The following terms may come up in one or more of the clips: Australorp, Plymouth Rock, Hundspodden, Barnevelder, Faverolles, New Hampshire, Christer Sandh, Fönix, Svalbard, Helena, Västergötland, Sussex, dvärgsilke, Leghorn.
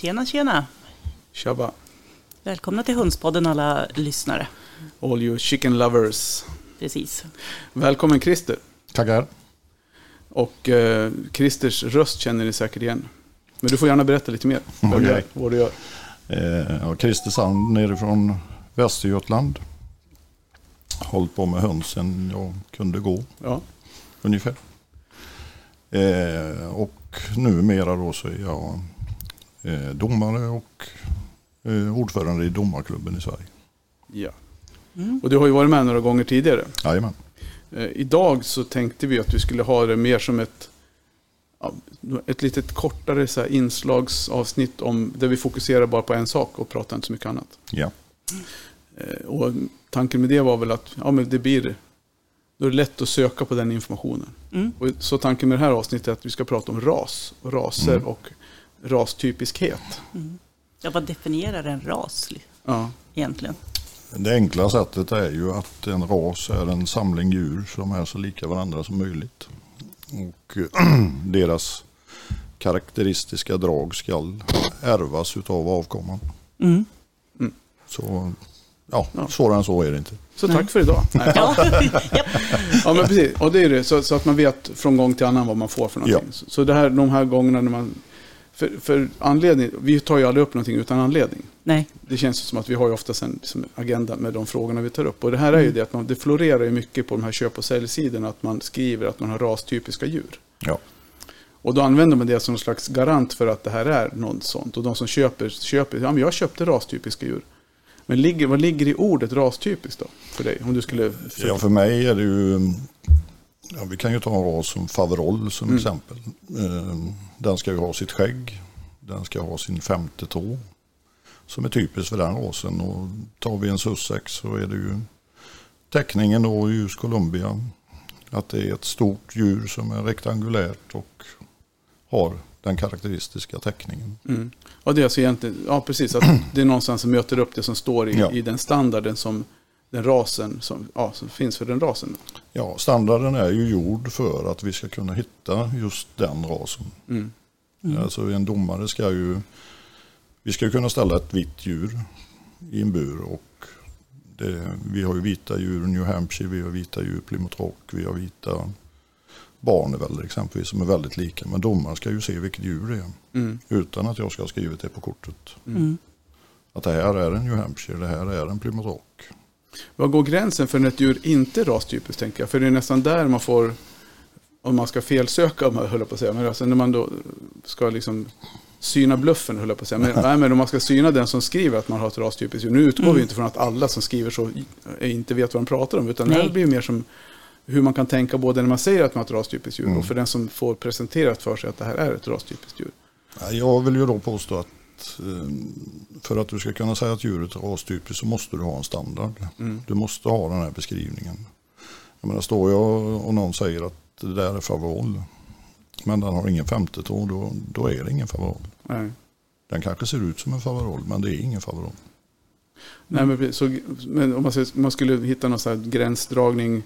Tjena, tjena. Tjabba. Välkomna till Hundspodden alla lyssnare. All you chicken lovers. Precis. Välkommen Christer. Tackar. Och Christers röst känner ni säkert igen. Men du får gärna berätta lite mer om vad du gör. Christer Sandh nere från Västergötland. Hållit på med höns sedan jag kunde gå. Ja. Ungefär. Och numera då så är jag domare och ordförande i domarklubben i Sverige. Ja. Mm. Och du har ju varit med några gånger tidigare. Jajamän. Idag så tänkte vi att vi skulle ha det mer som ett litet kortare så här inslagsavsnitt om, där vi fokuserar bara på en sak och pratar inte så mycket annat. Ja. Och tanken med det var väl att ja, men det blir, då är det lätt att söka på den informationen. Mm. Och så tanken med det här avsnittet är att vi ska prata om ras och raser och rastypiskhet. Mm. Ja, vad definierar en ras egentligen? Det enkla sättet är ju att en ras är en samling djur som är så lika varandra som möjligt. Och deras karaktäristiska drag ska ärvas utav avkomman. Mm. Mm. Så svårare än så är det inte. Så tack för idag. Ja, men precis. Och det är det. Så att man vet från gång till annan vad man får för någonting. Ja. Så det här, de här gångerna när man... För anledning, vi tar ju aldrig upp någonting utan anledning. Nej. Det känns som att vi har ju oftast en agenda med de frågorna vi tar upp. Och det här är ju det att det florerar ju mycket på de här köp- och säljsidorna att man skriver att man har rastypiska djur. Ja. Och då använder man det som en slags garant för att det här är något sånt. Och de som köper ja men jag köpte rastypiska djur. Men vad ligger i ordet rastypiskt då för dig? Om du skulle... Ja, för mig är det ju... Ja, vi kan ju ta en ras som Faverolles som exempel. Den ska ju ha sitt skägg. Den ska ha sin femte tå. Som är typiskt för den rasen. Och tar vi en Sussex så är det ju teckningen då i US Columbia. Att det är ett stort djur som är rektangulärt och har den karaktäristiska teckningen. Mm. Ja, det är alltså egentligen, ja, precis. Att det är någonstans som möter upp det som står i den standarden som... Den rasen som finns för den rasen. Ja, standarden är ju gjord för att vi ska kunna hitta just den rasen. Mm. Mm. Alltså en domare ska ju... Vi ska kunna ställa ett vitt djur i en bur. Och vi har ju vita djur New Hampshire, vi har vita djur Plymouth Rock, vi har vita Barnevelder exempelvis som är väldigt lika. Men domaren ska ju se vilket djur det är utan att jag ska ha skrivit det på kortet. Mm. Att det här är en New Hampshire, det här är en Plymouth Rock. Vad går gränsen för när ett djur inte är rastypiskt, tänker jag? För det är nästan där man får, om man ska felsöka, om man höll på att säga, men alltså när man då ska liksom syna bluffen, höll på att säga. Men om man ska syna den som skriver att man har ett rastypiskt djur, nu utgår vi inte från att alla som skriver så inte vet vad de pratar om, utan det blir mer som hur man kan tänka både när man säger att man har ett rastypiskt djur och för den som får presenterat för sig att det här är ett rastypiskt djur. Jag vill ju då påstå att för att du ska kunna säga att djuret är rastypiskt så måste du ha en standard. Mm. Du måste ha den här beskrivningen. Jag menar, står jag och någon säger att det där är Faverolles men den har ingen femtetå, då är det ingen Faverolles. Den kanske ser ut som en Faverolles men det är ingen Faverolles. Nej, men om man skulle hitta någon så här gränsdragning,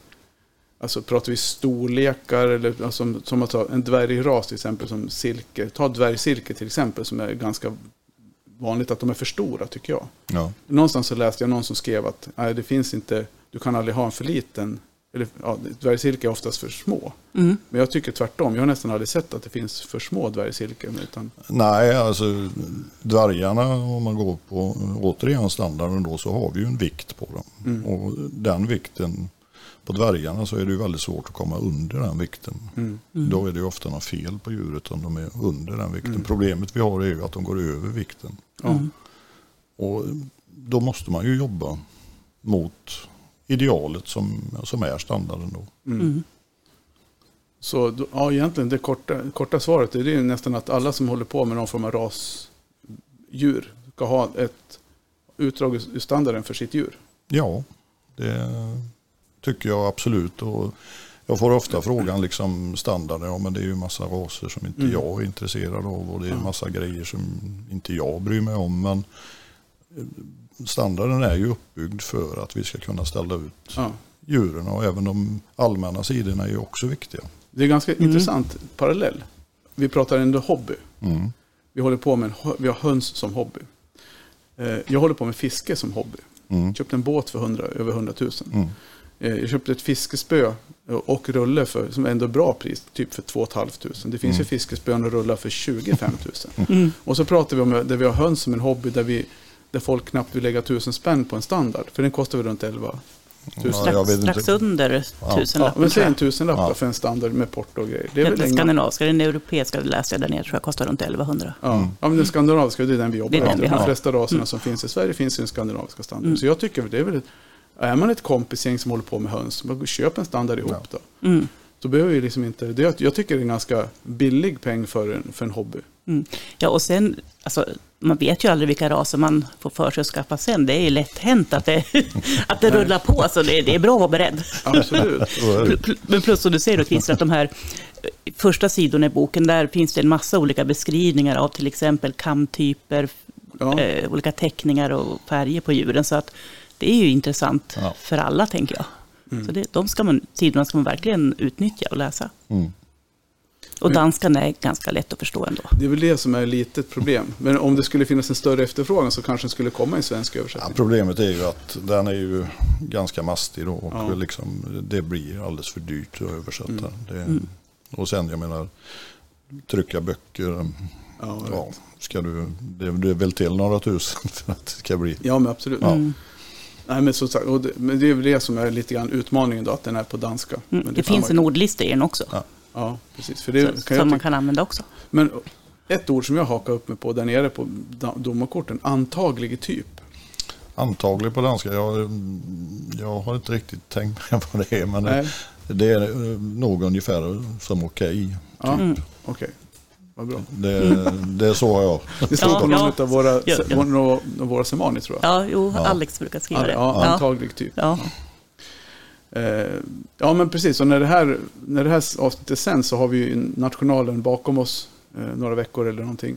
alltså pratar vi storlekar eller alltså, som att ta en dvärgras till exempel som silke, ta dvärgsilke till exempel som är ganska vanligt att de är för stora, tycker jag. Ja. Någonstans så läste jag någon som skrev att nej, det finns inte, du kan aldrig ha en för liten, eller ja, dvärgsilke är oftast för små. Mm. Men jag tycker tvärtom, jag har nästan aldrig sett att det finns för små dvärgsilke. Utan... Nej, alltså dvärgarna, om man går på återigen standarden då, så har vi ju en vikt på dem. Mm. Och den vikten på dvärgarna så är det ju väldigt svårt att komma under den vikten. Mm. Mm. Då är det ju ofta något fel på djuret om de är under den vikten. Mm. Problemet vi har är ju att de går över vikten. Mm. Och då måste man ju jobba mot idealet som är standarden då. Mm. Så ja, egentligen det korta svaret är det ju nästan att alla som håller på med någon form av rasdjur ska ha ett utdrag ur standarden för sitt djur. Ja, det tycker jag absolut, och jag får ofta frågan liksom standarden, ja men det är ju massa raser som inte jag är intresserad av och det är massa grejer som inte jag bryr mig om, men standarden är ju uppbyggd för att vi ska kunna ställa ut djuren, och även de allmänna sidorna är ju också viktiga. Det är ganska intressant parallell. Vi pratar ändå hobby. Vi håller på med vi har höns som hobby. Jag håller på med fiske som hobby. Jag köpte en båt för över 100 000. Jag köpte ett fiskespö och rulle för, som ändå är bra pris, typ för 2 500. Det finns ju fiskespön och rullar för 25 000. Och så pratar vi om där vi har höns som en hobby, där folk knappt vill lägga 1000 spänn på en standard, för den kostar väl runt 11 000. Ja, strax under 1000 lappar. Men säg en 1000 lappar för en standard med porto och grejer. Det är väl den skandinaviska, den europeiska läser jag där nere, tror jag kostar runt 1100. Ja, men den skandinaviska, det är den vi jobbar med. De flesta raserna som finns i Sverige finns i den skandinaviska standarden. Så jag tycker det är väl är man ett kompisgäng som håller på med höns, man köper en standard ihop då. Så behöver vi liksom inte det. Jag tycker det är en ganska billig peng för en hobby. Ja, och sen alltså, man vet ju aldrig vilka raser man får för sig att skaffa sen. Det är ju lätt hänt att det rullar på, så det är bra att vara beredd. Absolut. Men plus som du säger då, Christer, att de här första sidorna i boken, där finns det en massa olika beskrivningar av till exempel kamtyper, olika teckningar och färger på djuren, så att det är ju intressant för alla, tänker jag. Så sidorna ska man verkligen utnyttja och läsa. Och danskan är ganska lätt att förstå ändå. Det är väl det som är lite ett problem. Men om det skulle finnas en större efterfrågan, så kanske den skulle komma i svensk översättning. Ja, problemet är ju att den är ju ganska mastig då, och liksom, det blir alldeles för dyrt att översätta. Och sen, jag menar, trycka böcker. Ja, ska det är väl till några tusen för att det ska bli. Ja, men absolut. Ja. Nej, men som sagt, men det är väl det som är lite grann utmaningen då, att den är på danska. Men det finns en ordlista i den också. Ja, precis. För det som man kan använda också. Men ett ord som jag hakar upp mig på där nere på domarkorten, antaglig typ. Antaglig på danska, jag har inte riktigt tänkt på vad det är, men det är nog ungefär som okej. Okej. Vad bra. Det såg jag. Det står på någon av våra semanier, tror jag. Alex brukar skriva det. Ja, antaglig typ. Ja, men precis. Och när det här avsnittet sen, så har vi ju nationalen bakom oss några veckor eller någonting.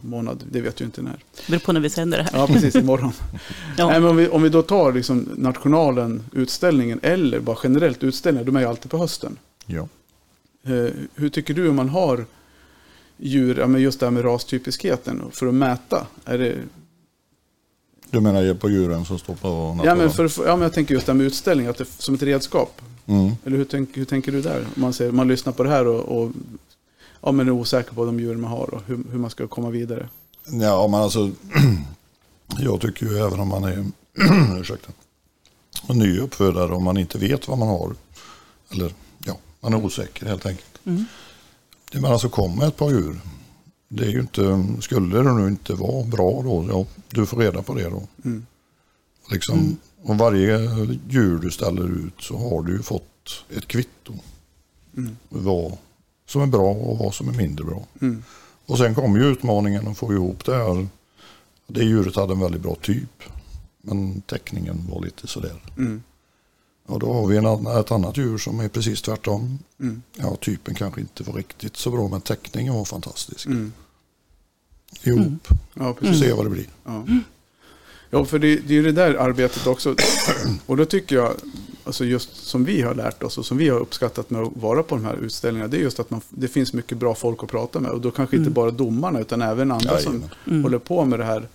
Månad, det vet ju inte när. Det beror på när vi sänder det här. Ja, precis, imorgon. Men om vi då tar liksom nationalen, utställningen eller bara generellt utställningar, de är ju alltid på hösten. Ja. Hur tycker du om man har djur, men just det här med rastypiskheten för att mäta, är det... Du menar på djuren som står på natten? Men jag tänker just det här med utställning, att det som ett redskap. Eller hur tänker du där? Man lyssnar på det här och man är osäker på de djur man har och hur man ska komma vidare. Ja, men alltså jag tycker ju, även om man är nyuppfödare, om man inte vet vad man har, eller man är osäker helt enkelt. Det man alltså kommer ett par djur. Det är ju inte, skulle det nu inte vara bra då, du får reda på det då. Om varje djur du ställer ut, så har du ju fått ett kvitto. Vad som är bra och vad som är mindre bra. Och sen kom ju utmaningen att få ihop det här. Det djuret hade en väldigt bra typ, men teckningen var lite sådär. Och då har vi ett annat djur som är precis tvärtom. Ja, typen kanske inte var riktigt så bra, men teckningen var fantastisk. Ja, precis. Se vad det blir. Ja, för det är ju det där arbetet också. Och då tycker jag, alltså just som vi har lärt oss och som vi har uppskattat med att vara på de här utställningarna, det är just att det finns mycket bra folk att prata med. Och då kanske inte bara domarna, utan även andra som håller på med det här.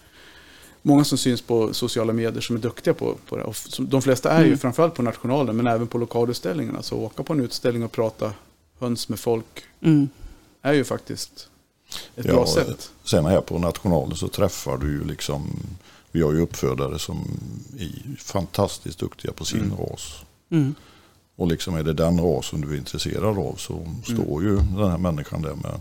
Många som syns på sociala medier som är duktiga på det. Och de flesta är ju framförallt på nationalen, men även på lokalutställningarna. Så åka på en utställning och prata höns med folk är ju faktiskt ett bra sätt. Sen här på nationalen så träffar du ju liksom, vi har ju uppfödare som är fantastiskt duktiga på sin ras. Och liksom är det den ras som du är intresserad av, så står ju den här människan där med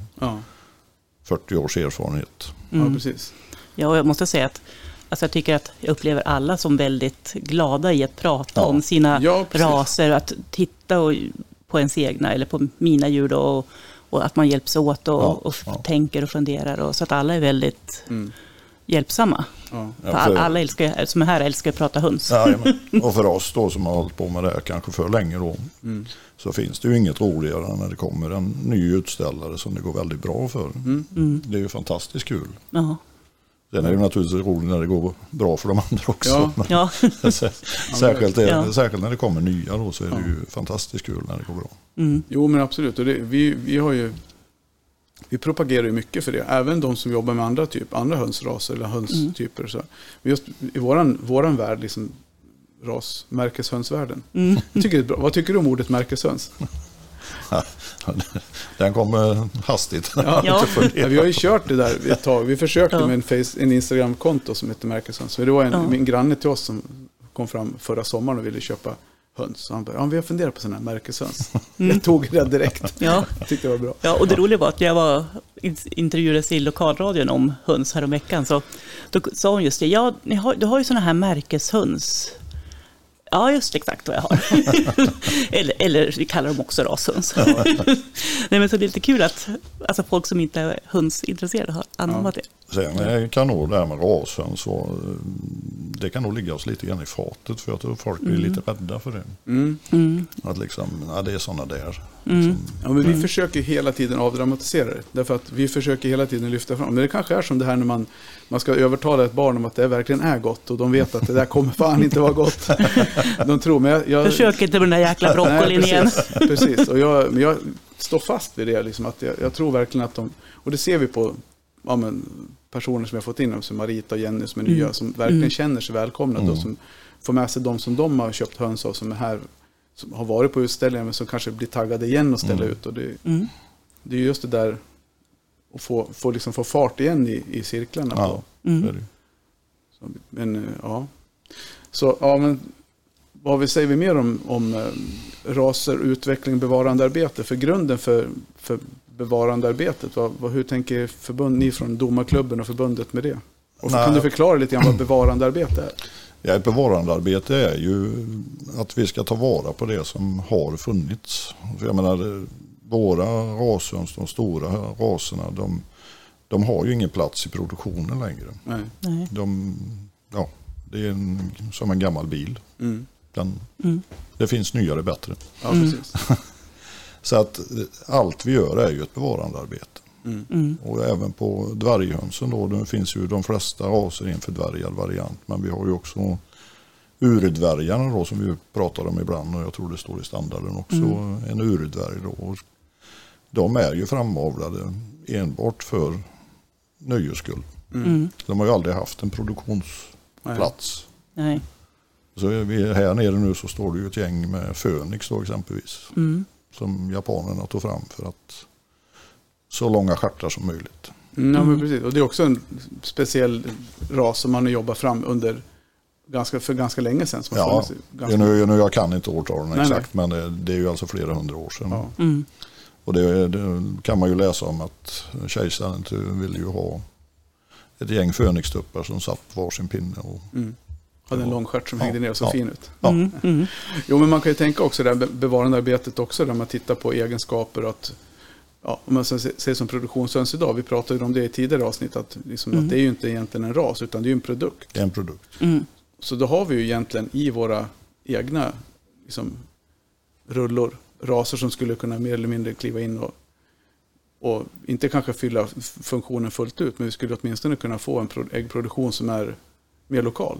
40 års erfarenhet. Ja, precis. Ja, jag måste säga att alltså jag tycker att jag upplever alla som väldigt glada i att prata om sina raser, att titta på ens egna eller på mina djur då, och att man hjälps åt och tänker och funderar, och så att alla är väldigt hjälpsamma. Alla älskar, som är här älskar att prata höns. Och för oss då som har hållit på med det här kanske för länge då, så finns det ju inget roligare när det kommer en ny utställare som det går väldigt bra för. Det är ju fantastiskt kul. Sen är det naturligtvis roligt när det går bra för de andra också. Särskilt när det kommer nya då, så är det ju fantastiskt kul när det går bra. Jo, men absolut. Och det, vi har ju vi propagerar ju mycket för det. Även de som jobbar med andra hönsraser eller hönstyper. Så. Just i våran värld liksom, ras, märkeshönsvärlden. Mm. Vad tycker du om ordet märkeshöns? Den kom hastigt. Ja. Ja, vi har ju kört det där ett tag. Vi försökte med en Instagram-konto som heter märkeshöns. Det var min granne till oss som kom fram förra sommaren och ville köpa höns. Han bara, vi har funderat på sådana här märkeshöns. Jag tog det direkt. Jag tyckte det var bra. Ja, och det roliga var att jag intervjuades i lokalradion om höns här om veckan. Så då sa hon just det, du har ju sådana här märkeshöns. Ja, just exakt vad jag har. eller vi kallar dem också rashöns. Nej, men så det är lite kul att alltså, folk som inte är hönsintresserade har anammat det. Sen kan nog det här med rashöns, så det kan nog ligga oss lite grann i fatet, för jag tror folk blir lite rädda för det. Mm. Mm. Att liksom, det är sådana där. Mm. Ja, men vi försöker hela tiden avdramatisera det, därför att vi försöker hela tiden lyfta fram. Men det kanske är som det här när man ska övertala ett barn om att det verkligen är gott, och de vet att det där kommer fan inte vara gott. De tror, men jag försöker inte med den där jäkla broccolin igen. Precis, och jag står fast vid det liksom, att jag tror verkligen att de, och det ser vi på personer som jag fått in, som Marita och Jenny som är nya, som verkligen känner sig välkomna och som får med sig de som de har köpt höns av, som är här, som har varit på utställningar men som kanske blir taggade igen och ställer ut, och det är just det där att få fart igen i cirklarna. Ja. Mm. Så, men ja. Så ja, men vad säger vi mer om raser, utveckling, bevarandearbete? För grunden för bevarandearbetet, hur tänker ni från domarklubben och förbundet med det? Och kan du förklara lite grann vad bevarandearbete är? Ja, ett bevarandearbete är ju att vi ska ta vara på det som har funnits. För jag menar, våra rashöns, de stora raserna, de har ju ingen plats i produktionen längre. Nej. Det är som en gammal bil. Mm. Det finns nyare bättre. Ja, precis. Så att allt vi gör är ju ett bevarandearbete. Mm. Och även på dvärghönsen då, det finns ju de flesta raser inför dvärgad variant, men vi har ju också urdvärgarna då, som vi pratar om ibland, och jag tror det står i standarden också, en urdvärg då. De är ju framavlade enbart för nöjes skull. Mm. De har ju aldrig haft en produktionsplats. Nej. Så vi här nere nu, så står det ju ett gäng med Fönix då exempelvis, som japanerna tog fram för att så långa stjärtar som möjligt. Ja, men precis. Och det är också en speciell ras som man har jobbat fram under ganska länge sedan. Som nu jag kan inte årtalen exakt, men det är ju alltså flera hundra år sedan. Ja. Mm. Och det kan man ju läsa om, att kejsaren ville ju ha ett gäng fönixtuppar som satt var sin pinne och hade en lång stjärt som hängde ner och så fin ut. Ja. Mm. Mm. Jo, men man kan ju tänka också det här bevarandearbetet också, där man tittar på egenskaper, att om man ser som produktionshöns idag, vi pratade om det i tidigare avsnitt, att, liksom, att det är ju inte egentligen en ras, utan det är ju en produkt. Det är en produkt. Mm. Så då har vi ju egentligen i våra egna liksom, rullor, raser som skulle kunna mer eller mindre kliva in och inte kanske fylla funktionen fullt ut, men vi skulle åtminstone kunna få en äggproduktion som är mer lokal.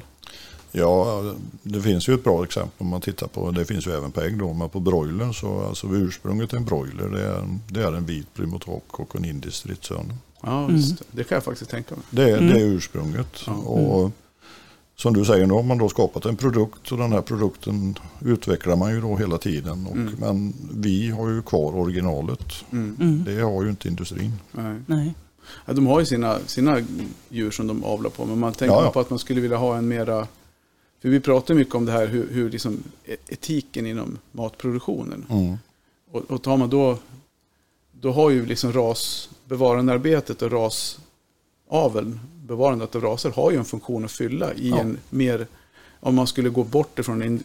Ja, det finns ju ett bra exempel om man tittar på, det finns ju även på ägg då, men på broilern, så alltså ursprunget till en broiler, det är en vit Plymouth Rock och en indisk stridshörn. Ja, just det. Det kan jag faktiskt tänka mig. Det är ursprunget. Ja. Och som du säger, då har man då skapat en produkt, och den här produkten utvecklar man ju då hela tiden. Men vi har ju kvar originalet. Mm. Det har ju inte industrin. Nej. Ja, de har ju sina djur som de avlar på, men man tänker på att man skulle vilja ha en mera. För vi pratar mycket om det här, hur liksom etiken inom matproduktionen. Mm. Och tar man då har ju liksom rasbevarandearbetet och rasaveln, bevarandet av raser, har ju en funktion att fylla i en mer, om man skulle gå bort ifrån en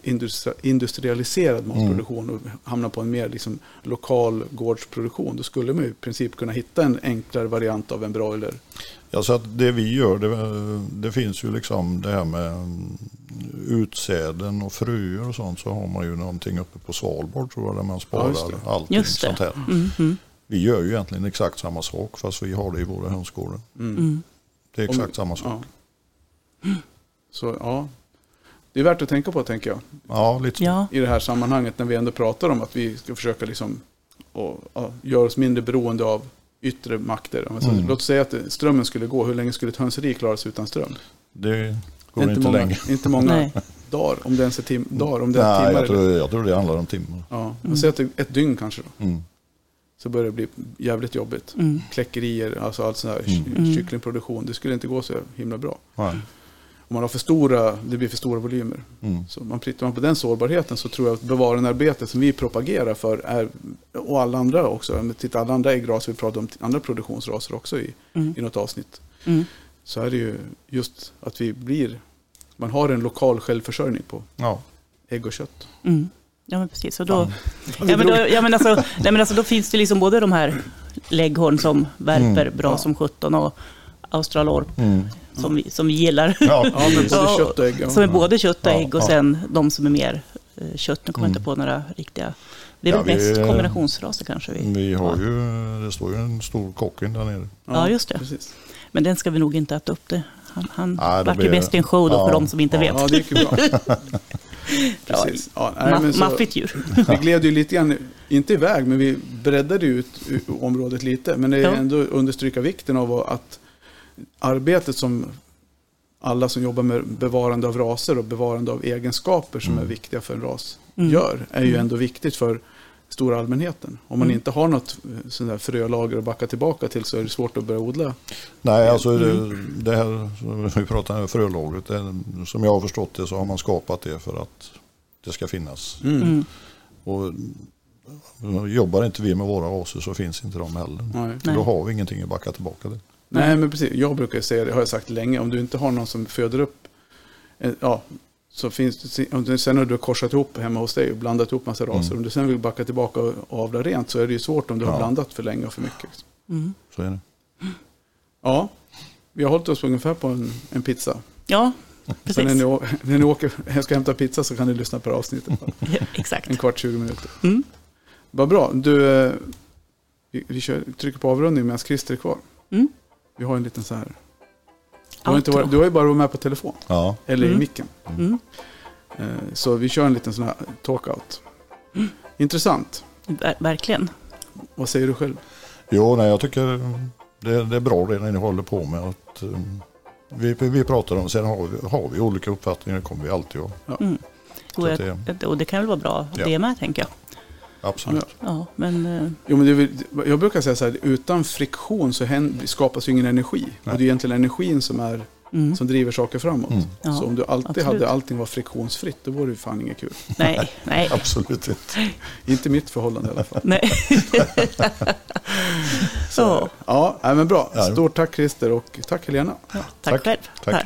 industrialiserad matproduktion och hamna på en mer liksom lokal gårdsproduktion, då skulle man ju i princip kunna hitta en enklare variant av en broiler. Ja, så att det vi gör, det finns ju liksom det här med utsäden och fröer och sånt, så har man ju någonting uppe på Svalbard, tror jag, där man sparar allting sånt här. Mm-hmm. Vi gör ju egentligen exakt samma sak, fast vi har det i våra hönsgårdar. Mm. Det är exakt samma sak. Ja. Så det är värt att tänka på, tänker jag. Ja, lite. Ja. I det här sammanhanget, när vi ändå pratar om att vi ska försöka liksom, göra oss mindre beroende av yttre makter. Alltså, låt säga att strömmen skulle gå. Hur länge skulle ett hönseri klara sig utan ström? Det går inte länge. Inte många dagar, om det ens är timmar. Jag tror det handlar om timmar. Ja, jag säger att det, ett dygn kanske då. Mm. Så börjar det bli jävligt jobbigt. Mm. Kläckerier, alltså allt sån här kycklingproduktion. Det skulle inte gå så himla bra. Nej. Om man har det blir för stora volymer. Mm. Så prittar man på den sårbarheten, så tror jag att bevarandearbetet som vi propagerar för är, och alla andra också, titta alla andra äggraser, vi pratar om andra produktionsraser också i något avsnitt. Mm. Så är det ju just att man har en lokal självförsörjning på ägg och kött. Mm. Ja men precis, så då då finns det liksom både de här leghorn som värper bra som 17 och Australorp som vi gillar. Ja, men både kött och ägg. Ja. Som är både kött och ägg och sen de som är mer kött. Nu kommer jag inte på några riktiga. Det är väl mest kombinationsraser kanske. Vi har ju, det står ju en stor kocken där nere. Ja, just det. Precis. Men den ska vi nog inte äta upp det. Han var ju bäst i en show då för de som inte vet. Ja, det gick ju bra. Precis. Ja, maffigt djur. Vi gled ju lite grann, inte iväg, men vi breddade ut området lite. Men det är ändå understryka vikten av att arbetet som alla som jobbar med bevarande av raser och bevarande av egenskaper som är viktiga för en ras gör är ju ändå viktigt för stora allmänheten. Om man inte har något sån där frölager att backa tillbaka till, så är det svårt att börja odla. Nej, alltså det här vi pratar om frölagret, som jag har förstått det så har man skapat det för att det ska finnas. Mm. Och jobbar inte vi med våra raser så finns inte de heller. Nej. Då har vi ingenting att backa tillbaka till. Nej, men precis. Jag brukar säga det, har jag sagt länge, om du inte har någon som föder upp så finns det, sen har du korsat ihop hemma hos dig och blandat ihop massa raser. Om du sen vill backa tillbaka och avla rent, så är det ju svårt om du har blandat för länge och för mycket. Mm. Så är det. Ja, vi har hållit oss ungefär på en pizza. Ja, precis. Så när ni åker, ska hämta pizza, så kan ni lyssna på avsnittet. Ja, exakt. 15-20 minuter. Mm. Vad bra. Du, vi trycker på avrundning medan Christer är kvar. Mm. Vi har en liten så här. Du har ju bara varit med på telefon. Ja. Eller i micken. Mm. Så vi kör en liten sån här talkout. Mm. Intressant. Verkligen. Vad säger du själv? Jo, nej, jag tycker det är bra det ni håller på med. Att, vi pratar om, sen har vi olika uppfattningar, det kommer vi alltid att ha. Mm. Och det kan väl vara bra det med, tänker jag. Absolut. Ja, men... Jo, men jag brukar säga så här, utan friktion så skapas ju ingen energi. Nej. Och det är egentligen energin som driver saker framåt. Mm. Ja, så om du alltid hade allting var friktionsfritt, då vore det fan inget kul. Nej. Absolut inte. Inte mitt förhållande i alla fall. Nej. Så. Ja, men bra. Stort tack Christer och tack Helena. Ja, tack själv. Tack.